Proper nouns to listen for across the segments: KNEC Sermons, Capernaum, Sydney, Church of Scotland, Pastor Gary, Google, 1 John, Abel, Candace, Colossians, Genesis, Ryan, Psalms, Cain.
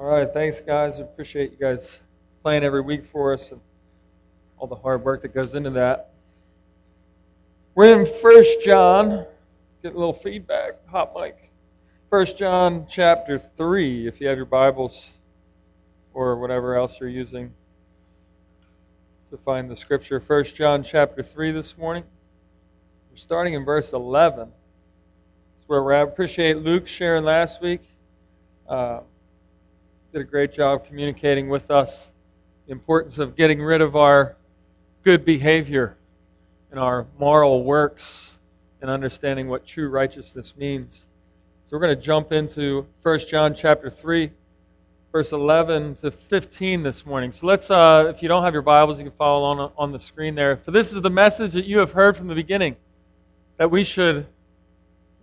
All right, thanks, guys. I appreciate you guys playing every week for us and all the hard work that goes into that. We're in 1 John. Get a little feedback. Hot mic. 1 John chapter 3, if you have your Bibles or whatever else you're using to find the scripture. 1 John chapter 3 this morning. We're starting in verse 11. That's where we're at. Appreciate Luke sharing last week. Did a great job communicating with us the importance of getting rid of our good behavior and our moral works and understanding what true righteousness means. So we're going to jump into 1 John chapter 3, verse 11 to 15 this morning. So let's, if you don't have your Bibles, you can follow along on the screen there. For this is the message that you have heard from the beginning, that we should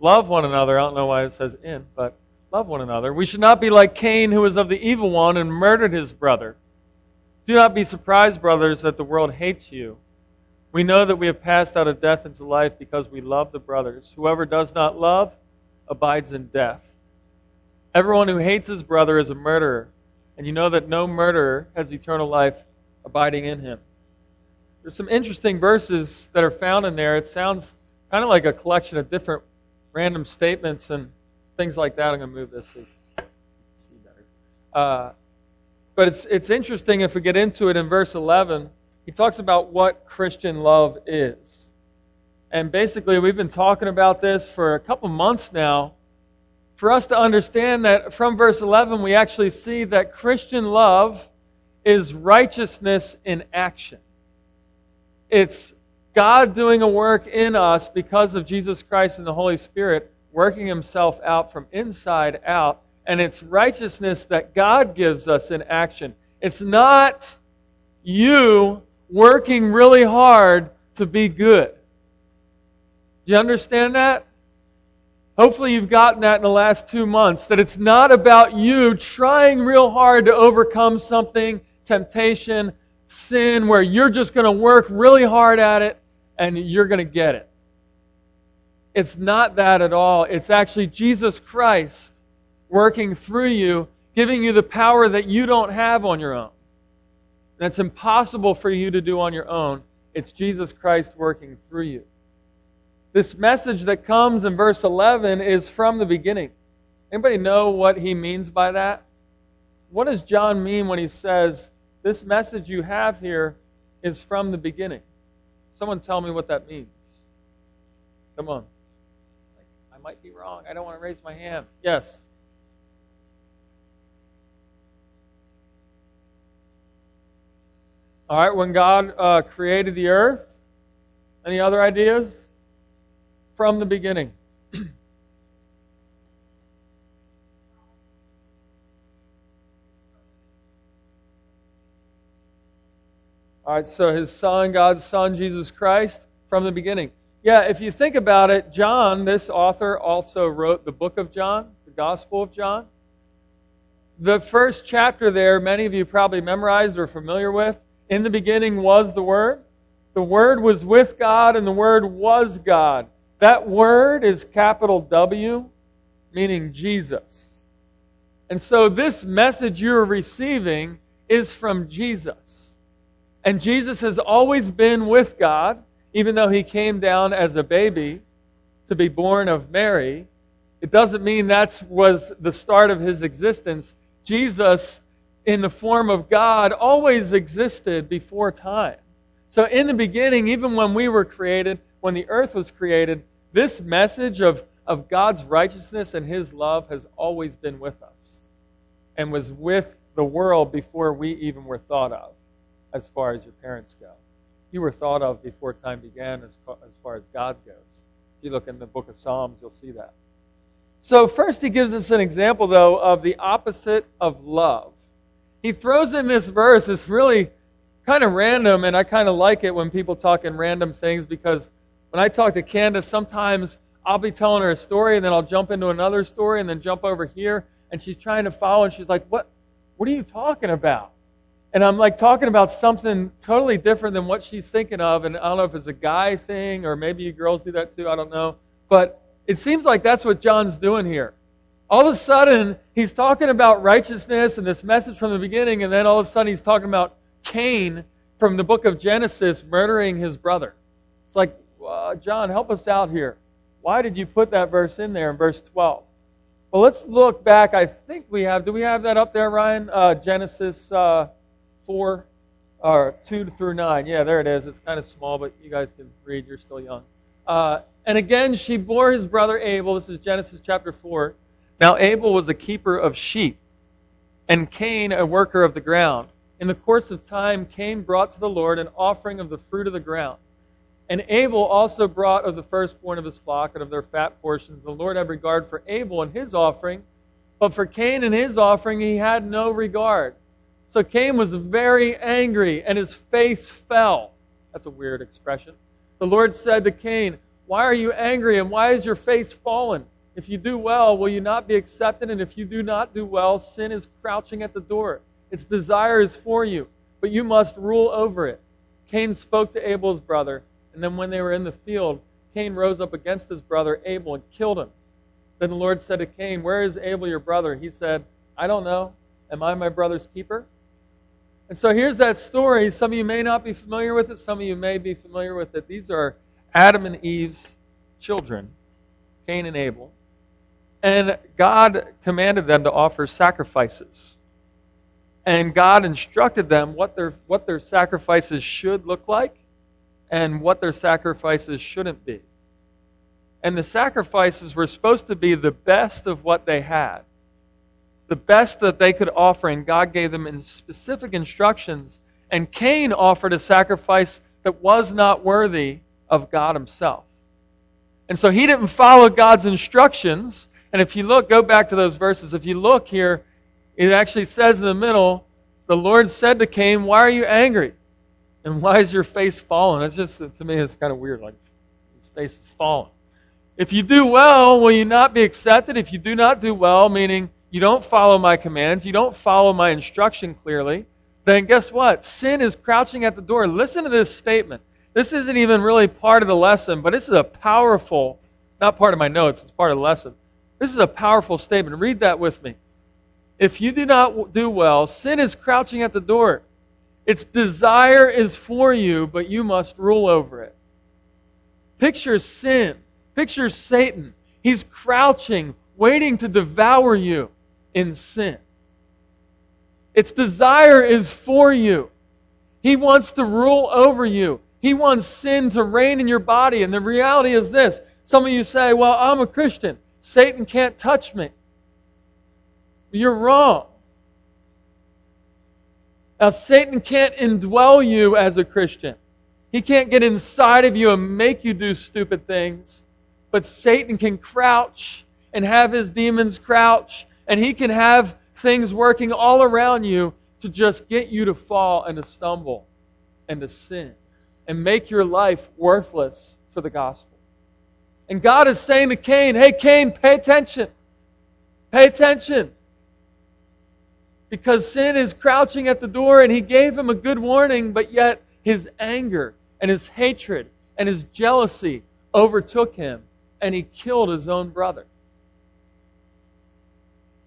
love one another. I don't know why it says in, but love one another. We should not be like Cain, who was of the evil one and murdered his brother. Do not be surprised, brothers, that the world hates you. We know that we have passed out of death into life because we love the brothers. Whoever does not love abides in death. Everyone who hates his brother is a murderer, and you know that no murderer has eternal life abiding in him. There's some interesting verses that are found in there. It sounds kind of like a collection of different random statements and things like that. I'm going to move this so you can see better. But it's interesting if we get into it in verse 11. He talks about what Christian love is. And basically we've been talking about this for a couple months now. For us to understand that from verse 11 we actually see that Christian love is righteousness in action. It's God doing a work in us because of Jesus Christ and the Holy Spirit working himself out from inside out, and it's righteousness that God gives us in action. It's not you working really hard to be good. Do you understand that? Hopefully you've gotten that in the last 2 months, that it's not about you trying real hard to overcome something, temptation, sin, where you're just going to work really hard at it and you're going to get it. It's not that at all. It's actually Jesus Christ working through you, giving you the power that you don't have on your own. That's impossible for you to do on your own. It's Jesus Christ working through you. This message that comes in verse 11 is from the beginning. Anybody know what he means by that? What does John mean when he says, this message you have here is from the beginning? Someone tell me what that means. Come on. I might be wrong. I don't want to raise my hand. Yes. All right, when God created the earth, any other ideas? From the beginning. All right, so his son, God's son, Jesus Christ, from the beginning. Yeah, if you think about it, John, this author, also wrote the book of John, the Gospel of John. The first chapter there, many of you probably memorized or familiar with. In the beginning was the Word. The Word was with God, and the Word was God. That Word is capital W, meaning Jesus. And so this message you're receiving is from Jesus. And Jesus has always been with God. Even though he came down as a baby to be born of Mary, it doesn't mean that was the start of his existence. Jesus, in the form of God, always existed before time. So in the beginning, even when we were created, when the earth was created, this message of God's righteousness and his love has always been with us and was with the world before we even were thought of, as far as your parents go. You were thought of before time began as far as God goes. If you look in the book of Psalms, you'll see that. So first he gives us an example, though, of the opposite of love. He throws in this verse. It's really kind of random, and I kind of like it when people talk in random things, because when I talk to Candace, sometimes I'll be telling her a story, and then I'll jump into another story, and then jump over here, and she's trying to follow, and she's like, What are you talking about? And I'm like talking about something totally different than what she's thinking of. And I don't know if it's a guy thing or maybe you girls do that too. I don't know. But it seems like that's what John's doing here. All of a sudden, he's talking about righteousness and this message from the beginning, and then all of a sudden he's talking about Cain from the book of Genesis murdering his brother. It's like, John, help us out here. Why did you put that verse in there in verse 12? Well, let's look back. I think we have, do we have that up there, Ryan? Genesis 4, or 2 through 9. Yeah, there it is. It's kind of small, but you guys can read. You're still young. And again, she bore his brother Abel. This is Genesis chapter 4. Now Abel was a keeper of sheep, and Cain a worker of the ground. In the course of time, Cain brought to the Lord an offering of the fruit of the ground. And Abel also brought of the firstborn of his flock and of their fat portions. The Lord had regard for Abel and his offering, but for Cain and his offering he had no regard. So Cain was very angry, and his face fell. That's a weird expression. The Lord said to Cain, "Why are you angry, and why is your face fallen? If you do well, will you not be accepted? And if you do not do well, sin is crouching at the door. Its desire is for you, but you must rule over it." Cain spoke to Abel's brother, and then when they were in the field, Cain rose up against his brother Abel and killed him. Then the Lord said to Cain, "Where is Abel your brother?" He said, "I don't know. Am I my brother's keeper?" And so here's that story. Some of you may not be familiar with it. Some of you may be familiar with it. These are Adam and Eve's children, Cain and Abel. And God commanded them to offer sacrifices. And God instructed them what their sacrifices should look like and what their sacrifices shouldn't be. And the sacrifices were supposed to be the best of what they had, the best that they could offer, and God gave them specific instructions. And Cain offered a sacrifice that was not worthy of God himself. And so he didn't follow God's instructions. And if you look, go back to those verses. If you look here, it actually says in the middle, the Lord said to Cain, "Why are you angry? And why is your face fallen?" It's just, to me, it's kind of weird. Like, his face is fallen. "If you do well, will you not be accepted? If you do not do well," meaning you don't follow my commands, you don't follow my instruction clearly, then guess what? Sin is crouching at the door. Listen to this statement. This isn't even really part of the lesson, but this is a powerful, not part of my notes, it's part of the lesson. This is a powerful statement. Read that with me. If you do not do well, sin is crouching at the door. Its desire is for you, but you must rule over it. Picture sin. Picture Satan. He's crouching, waiting to devour you in sin. Its desire is for you. He wants to rule over you. He wants sin to reign in your body. And the reality is this. Some of you say, "Well, I'm a Christian. Satan can't touch me." You're wrong. Now, Satan can't indwell you as a Christian. He can't get inside of you and make you do stupid things. But Satan can crouch and have his demons crouch. And he can have things working all around you to just get you to fall and to stumble and to sin and make your life worthless for the gospel. And God is saying to Cain, "Hey, Cain, pay attention. Pay attention." Because sin is crouching at the door, and he gave him a good warning, but yet his anger and his hatred and his jealousy overtook him, and he killed his own brother.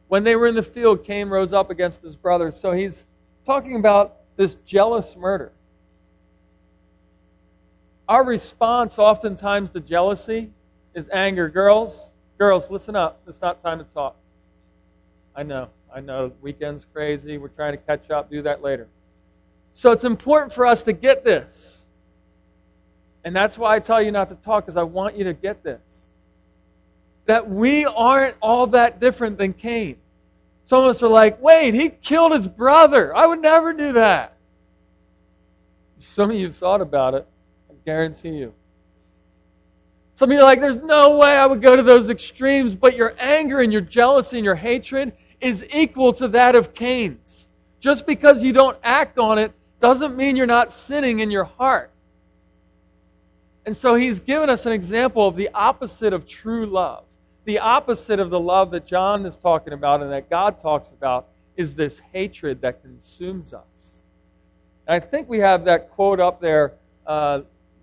When they were in the field, Cain rose up against his brother. So he's talking about this jealous murder. Our response oftentimes to jealousy is anger. Girls, listen up. It's not time to talk. I know, weekend's crazy. We're trying to catch up. Do that later. So it's important for us to get this. And that's why I tell you not to talk, because I want you to get this. That we aren't all that different than Cain. Some of us are like, "Wait, he killed his brother. I would never do that." Some of you have thought about it. I guarantee you. Some of you are like, "There's no way I would go to those extremes," but your anger and your jealousy and your hatred is equal to that of Cain's. Just because you don't act on it doesn't mean you're not sinning in your heart. And so he's given us an example of the opposite of true love. The opposite of the love that John is talking about and that God talks about is this hatred that consumes us. And I think we have that quote up there. Go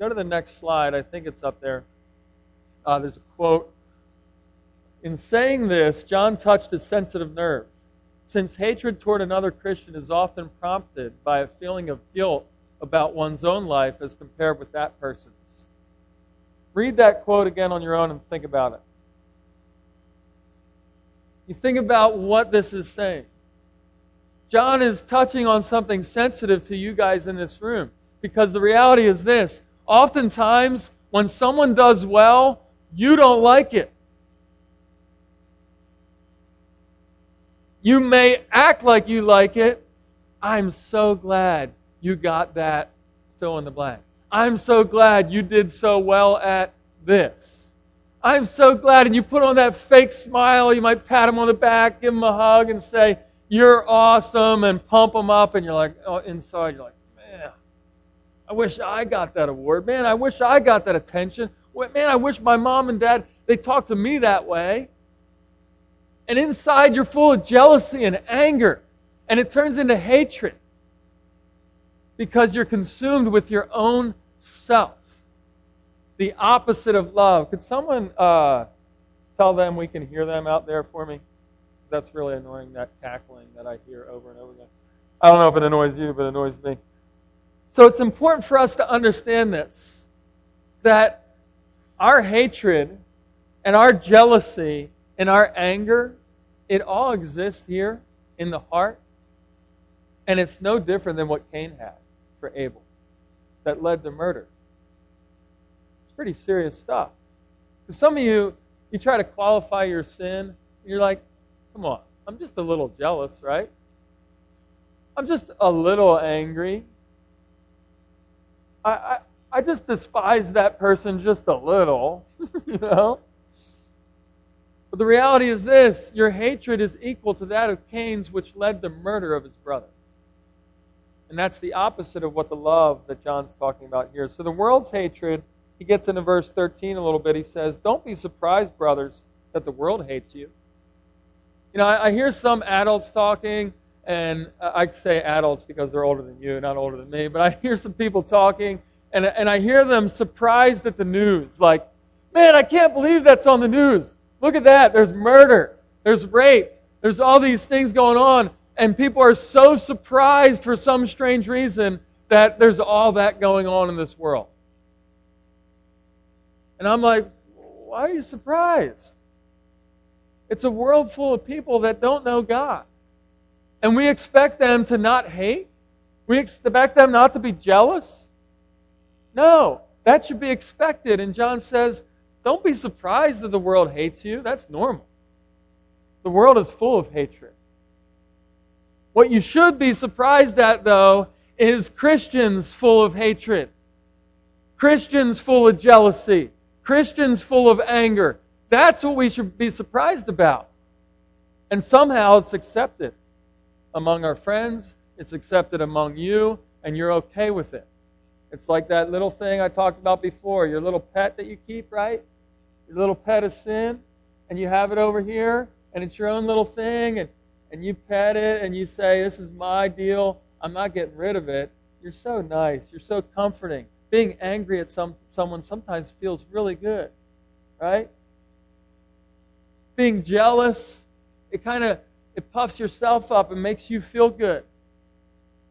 to the next slide. I think it's up there. There's a quote. In saying this, John touched a sensitive nerve, since hatred toward another Christian is often prompted by a feeling of guilt about one's own life as compared with that person's. Read that quote again on your own and think about it. You think about what this is saying. John is touching on something sensitive to you guys in this room, because the reality is this. Oftentimes, when someone does well, you don't like it. You may act like you like it. I'm so glad you got that fill in the blank. I'm so glad you did so well at this. I'm so glad. And you put on that fake smile. You might pat him on the back, give him a hug, and say, "You're awesome," and pump them up, and you're like, oh, inside you're like, man, I wish I got that award. Man, I wish I got that attention. Man, I wish my mom and dad, they talked to me that way. And inside you're full of jealousy and anger, and it turns into hatred because you're consumed with your own self, the opposite of love. Could someone tell them we can hear them out there for me? That's really annoying, that cackling that I hear over and over again. I don't know if it annoys you, but it annoys me. So it's important for us to understand this, that our hatred and our jealousy and our anger, it all exists here in the heart, and it's no different than what Cain had for Abel that led to murder. It's pretty serious stuff. Some of you, you try to qualify your sin, and you're like, come on, I'm just a little jealous, right? I'm just a little angry. I just despise that person just a little, you know? But the reality is this, your hatred is equal to that of Cain's, which led to the murder of his brother. And that's the opposite of what the love that John's talking about here. So the world's hatred, he gets into verse 13 a little bit. He says, "Don't be surprised, brothers, that the world hates you." You know, I hear some adults talking, and I say adults because they're older than you, not older than me, but I hear some people talking, and I hear them surprised at the news. Like, man, I can't believe that's on the news. Look at that. There's murder. There's rape. There's all these things going on, and people are so surprised for some strange reason that there's all that going on in this world. And I'm like, why are you surprised? It's a world full of people that don't know God. And we expect them to not hate? We expect them not to be jealous? No, that should be expected. And John says, don't be surprised that the world hates you. That's normal. The world is full of hatred. What you should be surprised at, though, is Christians full of hatred. Christians full of jealousy. Christians full of anger. That's what we should be surprised about. And somehow it's accepted among our friends. It's accepted among you, and you're okay with it. It's like that little thing I talked about before, your little pet that you keep, right? Your little pet of sin, and you have it over here, and it's your own little thing, and you pet it, and you say, this is my deal. I'm not getting rid of it. You're so nice. You're so comforting. Being angry at someone sometimes feels really good, right? Being jealous, it puffs yourself up and makes you feel good.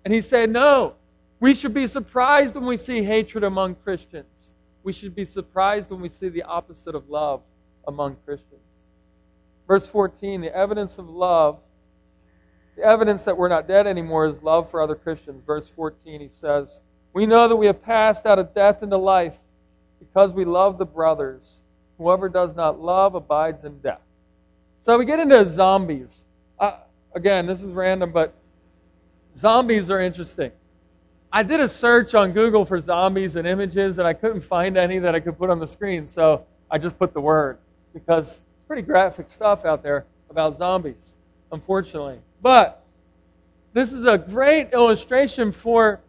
And he said, no, we should be surprised when we see hatred among Christians. We should be surprised when we see the opposite of love among Christians. Verse 14, the evidence of love, the evidence that we're not dead anymore is love for other Christians. Verse 14, he says, "We know that we have passed out of death into life because we love the brothers. Whoever does not love abides in death." So we get into zombies. Again, this is random, but zombies are interesting. I did a search on Google for zombies and images, and I couldn't find any that I could put on the screen, so I just put the word, because pretty graphic stuff out there about zombies, unfortunately. But this is a great illustration for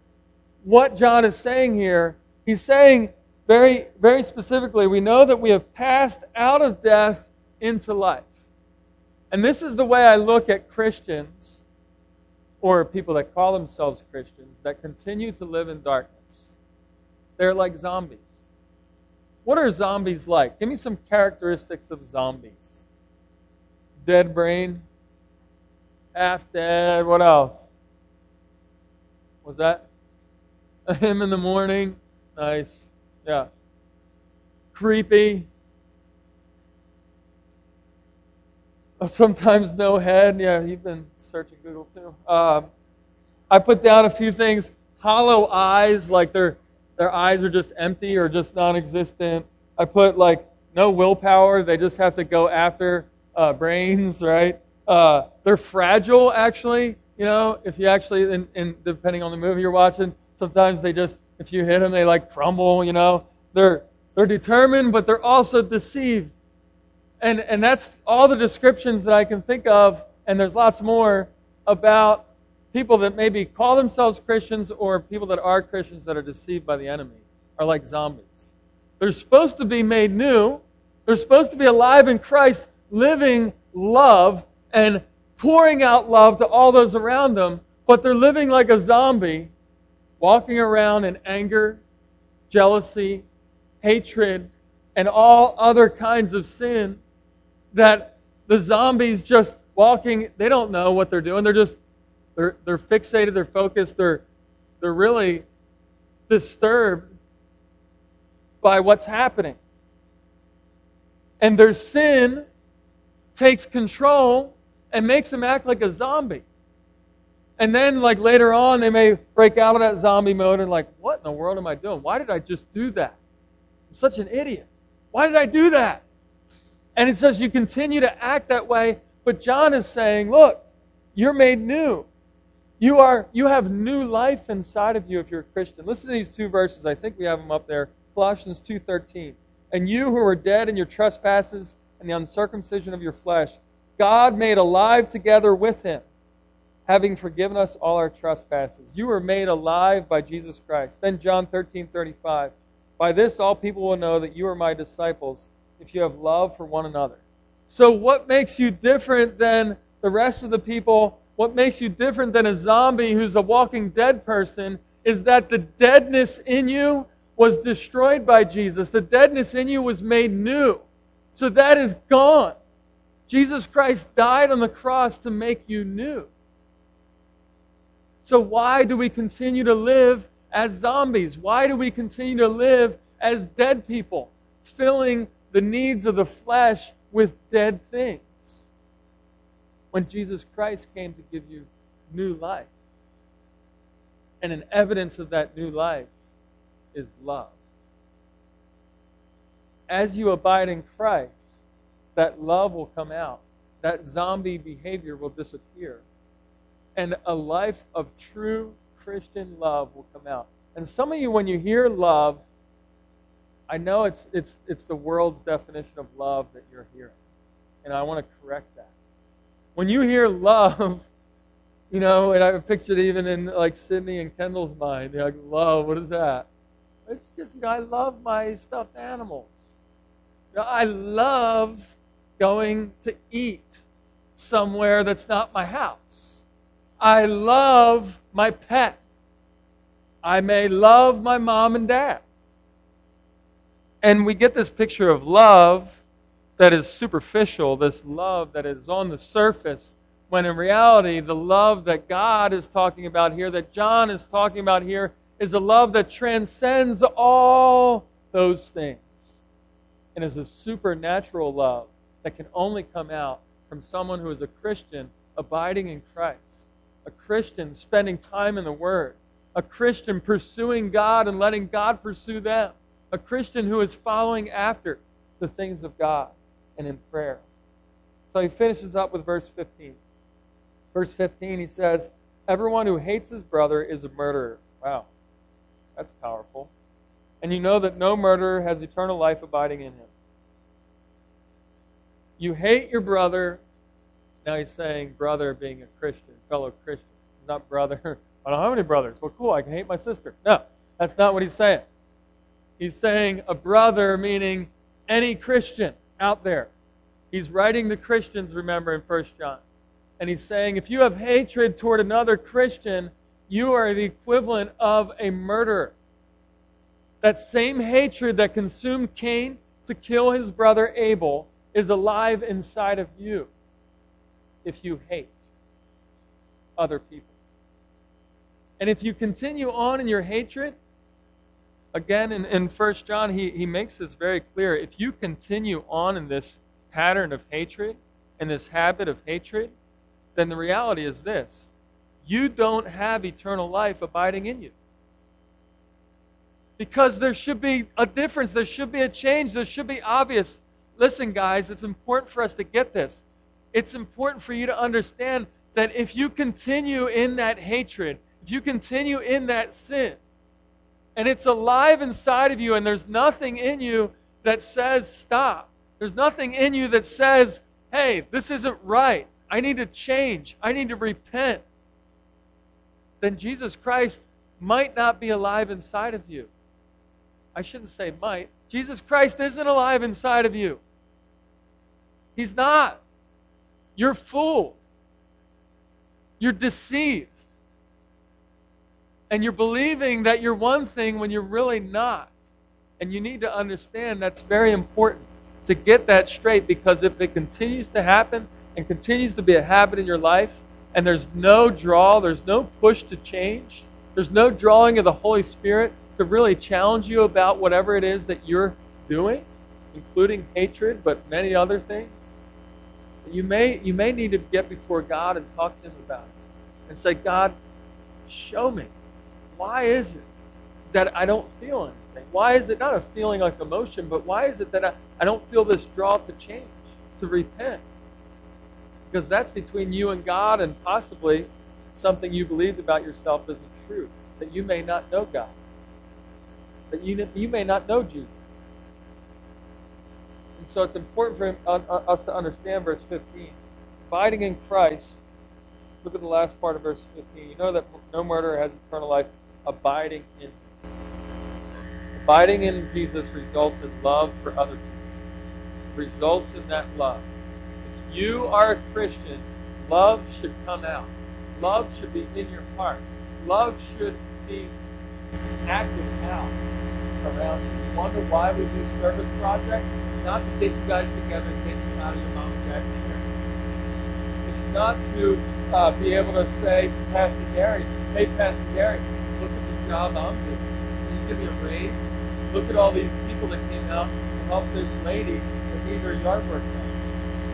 what John is saying here. He's saying very, very specifically, we know that we have passed out of death into life. And this is the way I look at Christians, or people that call themselves Christians, that continue to live in darkness. They're like zombies. What are zombies like? Give me some characteristics of zombies. Dead brain. Half dead. What else? Was that a hymn in the morning? Nice. Yeah. Creepy. Sometimes no head. Yeah, you've been searching Google too. I put down a few things. Hollow eyes, like their eyes are just empty or just non-existent. I put like no willpower. They just have to go after brains, right? They're fragile, actually. You know, if you actually, depending on the movie you're watching, sometimes they just, if you hit them, they like crumble. You know, they're determined, but they're also deceived. And that's all the descriptions that I can think of, and there's lots more, about people that maybe call themselves Christians or people that are Christians that are deceived by the enemy, are like zombies. They're supposed to be made new. They're supposed to be alive in Christ, living love and pouring out love to all those around them, but they're living like a zombie, walking around in anger, jealousy, hatred, and all other kinds of sin, that the zombies just walking, they don't know what they're doing. They're fixated, they're focused, they're really disturbed by what's happening. And their sin takes control and makes them act like a zombie. And then like later on they may break out of that zombie mode and like, what in the world am I doing? Why did I just do that? I'm such an idiot. Why did I do that? And it says you continue to act that way, but John is saying, look, you're made new. You have new life inside of you if you're a Christian. Listen to these two verses. I think we have them up there. Colossians 2:13. And you who were dead in your trespasses and the uncircumcision of your flesh, God made alive together with him, having forgiven us all our trespasses. You were made alive by Jesus Christ. Then John 13:35. By this all people will know that you are my disciples, if you have love for one another. So what makes you different than the rest of the people? What makes you different than a zombie who's a walking dead person is that the deadness in you was destroyed by Jesus. The deadness in you was made new. So that is gone. Jesus Christ died on the cross to make you new. So why do we continue to live as zombies? Why do we continue to live as dead people, filling the needs of the flesh with dead things, when Jesus Christ came to give you new life? And an evidence of that new life is love. As you abide in Christ, that love will come out. That zombie behavior will disappear. And a life of true Christian love will come out. And some of you, when you hear love, I know it's the world's definition of love that you're hearing. And I want to correct that. When you hear love, you know, and I pictured even in like Sydney and Kendall's mind, they're like, love, what is that? It's just, you know, I love my stuffed animals. You know, I love going to eat somewhere that's not my house. I love my pet. I may love my mom and dad. And we get this picture of love that is superficial, this love that is on the surface, when in reality, the love that God is talking about here, that John is talking about here, is a love that transcends all those things and is a supernatural love that can only come out from someone who is a Christian abiding in Christ, a Christian spending time in the Word, a Christian pursuing God and letting God pursue them, a Christian who is following after the things of God and in prayer. So he finishes up with verse 15. Verse 15, he says, everyone who hates his brother is a murderer. Wow, that's powerful. And you know that no murderer has eternal life abiding in him. You hate your brother. Now he's saying brother being a Christian, fellow Christian, not brother. I don't have any brothers. Well, cool, I can hate my sister. No, that's not what he's saying. He's saying a brother, meaning any Christian out there. He's writing the Christians, remember, in 1 John. And he's saying, if you have hatred toward another Christian, you are the equivalent of a murderer. That same hatred that consumed Cain to kill his brother Abel is alive inside of you. if you hate other people. And if you continue on in your hatred, again in 1 John, he makes this very clear. If you continue on in this pattern of hatred and this habit of hatred, then the reality is this: you don't have eternal life abiding in you. Because there should be a difference. There should be a change. There should be obvious. Listen, guys, it's important for us to get this. It's important for you to understand that if you continue in that hatred, if you continue in that sin, and it's alive inside of you, and there's nothing in you that says stop. There's nothing in you that says, hey, this isn't right. I need to change. I need to repent. Then Jesus Christ might not be alive inside of you. I shouldn't say might. Jesus Christ isn't alive inside of you. He's not. You're fooled. You're deceived. And you're believing that you're one thing when you're really not. And you need to understand that's very important to get that straight, because if it continues to happen and continues to be a habit in your life, and there's no draw, there's no push to change, there's no drawing of the Holy Spirit to really challenge you about whatever it is that you're doing, including hatred, but many other things, you may need to get before God and talk to Him about it and say, God, show me. Why is it that I don't feel anything? Why is it not a feeling like emotion, but why is it that I don't feel this draw to change, to repent? Because that's between you and God, and possibly something you believed about yourself isn't true, that you may not know God, that you may not know Jesus. And so it's important for us to understand verse 15. Abiding in Christ, look at the last part of verse 15. You know that no murderer has eternal life abiding in Him. Abiding in Jesus results in love for other people. Results in that love. If you are a Christian, love should come out. Love should be in your heart. Love should be acted out around you. You wonder why we do service projects? Not to get you guys together and get you out of your mom and dad's hair. It's not to be able to say to Pastor Gary, hey, Pastor Gary, look at the job I'm doing. Can you give me a raise? Look at all these people that came out and helped this lady that need her yard work done.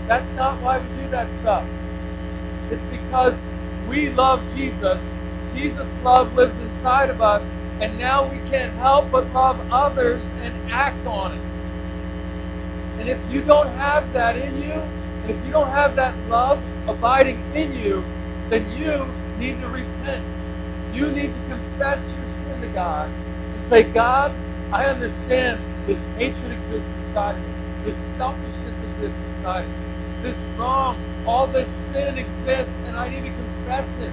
That's not why we do that stuff. It's because we love Jesus. Jesus' love lives inside of us, and now we can't help but love others and act on it. And if you don't have that in you, and if you don't have that love abiding in you, then you need to repent. You need to confess your sin to God and say, God, I understand this hatred exists inside of me, this selfishness exists inside of me, this wrong, all this sin exists, and I need to confess it.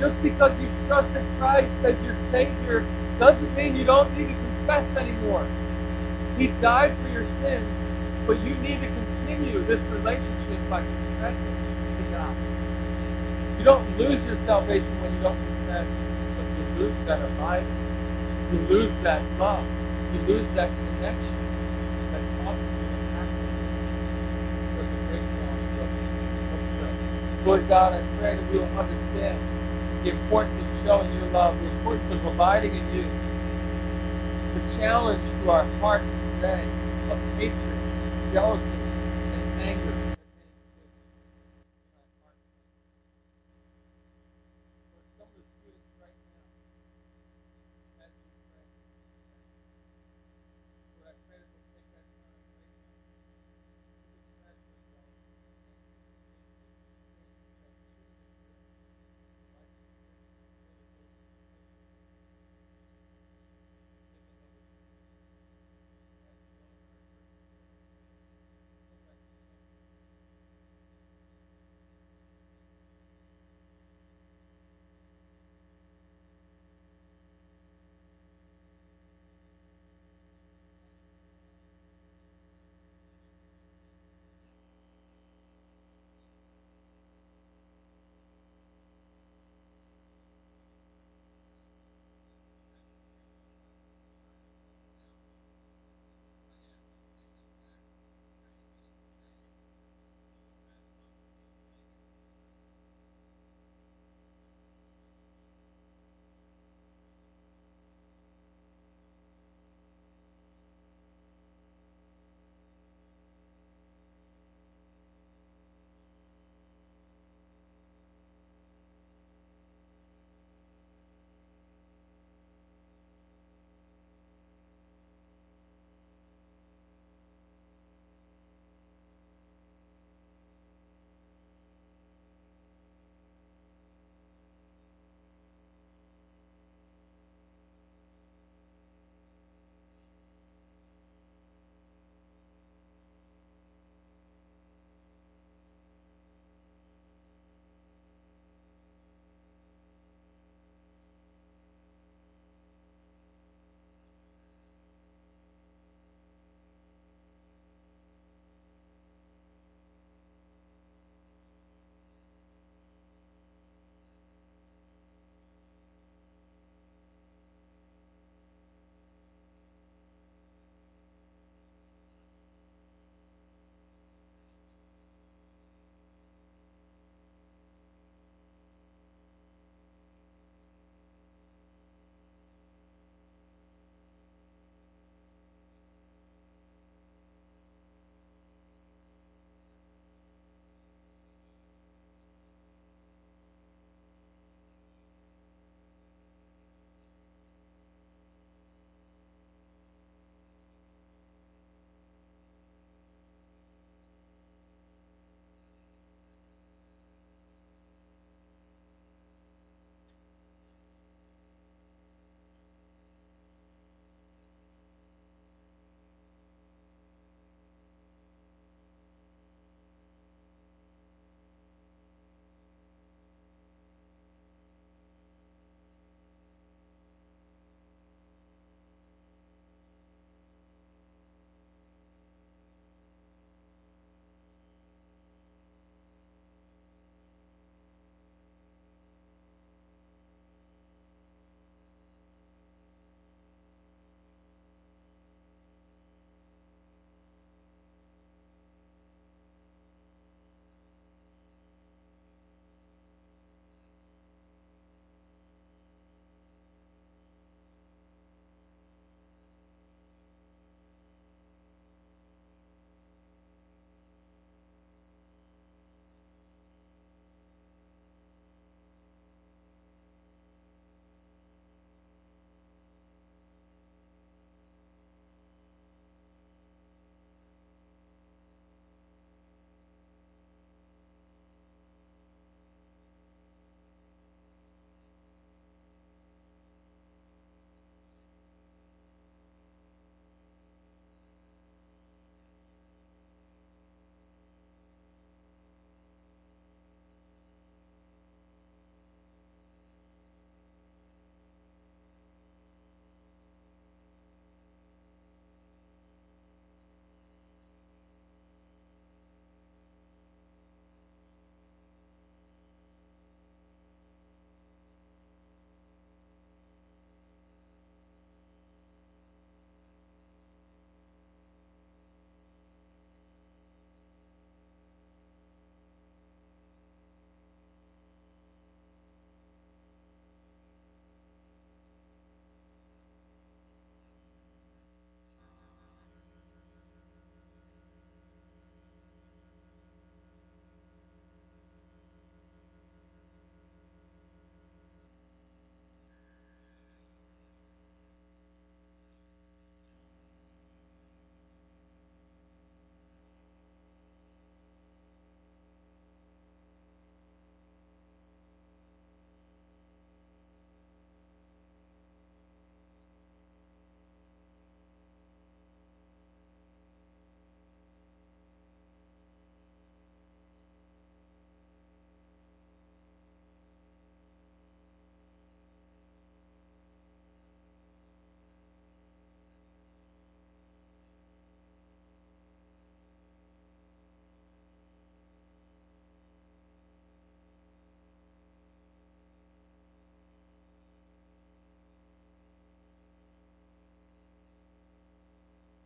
Just because you trusted Christ as your Savior doesn't mean you don't need to confess anymore. He died for your sins, but you need to continue this relationship by confessing to God. You don't lose your salvation when you don't confess, but you lose that aliveness. You lose that love. You lose that connection that causes you to act. Lord God, I pray that we will understand the importance of showing your love, the importance of abiding in you, the challenge to our hearts today of hatred, jealousy, and anger.